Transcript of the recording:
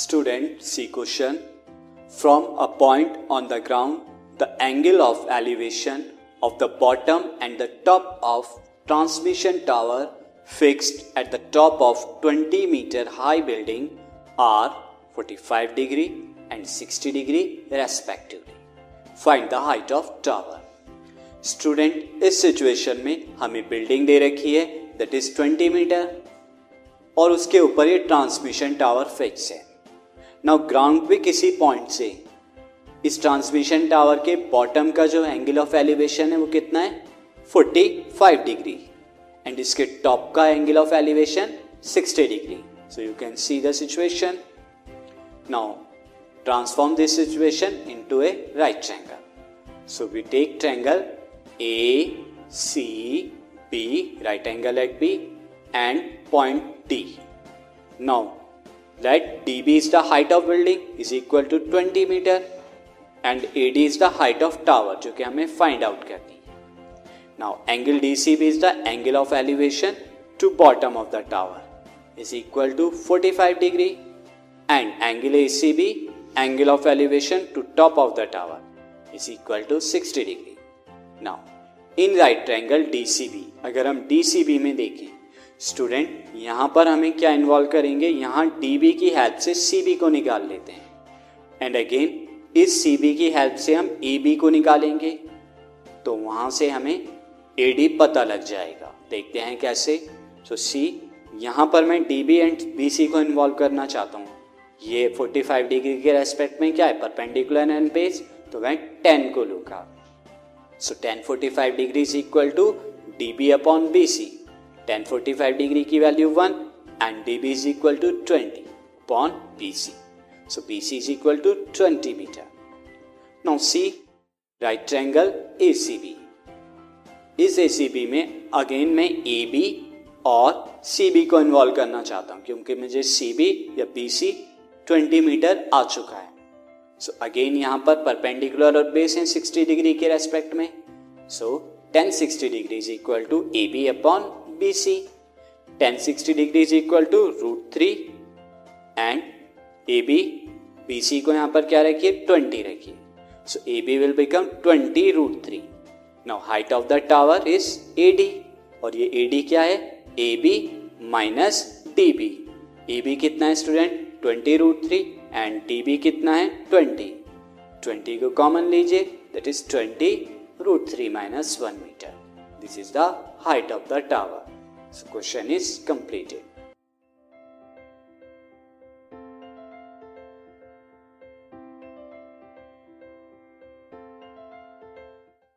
Student, see question. From a point on the ground, the angle of elevation of the bottom and the top of transmission tower fixed at the top of 20 meter high building are 45 degree and 60 degree respectively. Find the height of tower. Student, इस situation में हमें building दे रखी है that is 20 metre और उसके ऊपर ये transmission tower fix है. नाउ ग्राउंड भी किसी पॉइंट से इस ट्रांसमिशन टावर के बॉटम का जो एंगल ऑफ एलिवेशन है वो कितना है 45 डिग्री एंड इसके टॉप का angle of elevation 60 degree. So you can see the situation. Now transform this situation into a right triangle. So we take triangle ACB, right angle at B, and point D. Now let DB is the height of building is equal to 20 meter and AD is the height of tower जो कि हमें find out करनी है. Now angle DCB is the angle of elevation to bottom of the tower is equal to 45 degree and angle ACB angle of elevation to top of the tower is equal to 60 degree. Now in right triangle DCB अगर हम DCB में देखें student, यहाँ पर हमें क्या involve करेंगे, यहाँ DB की हेल्प से CB को निकाल लेते हैं एंड अगेन इस CB की हेल्प से हम AB को निकालेंगे तो वहाँ से हमें AD पता लग जाएगा. देखते हैं कैसे. सो C यहाँ पर मैं DB एंड BC को इन्वॉल्व करना चाहता हूँ. ये 45 डिग्री के रेस्पेक्ट में क्या है परपेंडिकुलर एंड बेस, तो मैं 10 को लूँगा. So 10 45 degree is equal to DB upon BC. 1045 degree की value 1 and DB is equal to 20 upon BC. So BC is equal to 20 metre. Now see right triangle ACB. इस ACB में again मैं AB और CB को involve करना चाहता हूँ क्योंकि मुझे CB या BC 20 मीटर आ चुका है. सो अगेन यहाँ पर परपेंडिकुलर और बेस है 60 डिग्री के रेस्पेक्ट में. So 1060 degree is equal to AB upon BC. 1060 degree is equal to √3 and AB BC को यहाँ पर क्या रखिए 20 रखिए. So AB will become 20 √3. Now height of the tower is AD और ये AD क्या है AB माइनस DB. AB कितना है स्टूडेंट 20 √3 एंड DB कितना है 20. 20 को कॉमन लीजिए that is 20 √3 minus 1 meter. This is the height of the tower. So question is completed.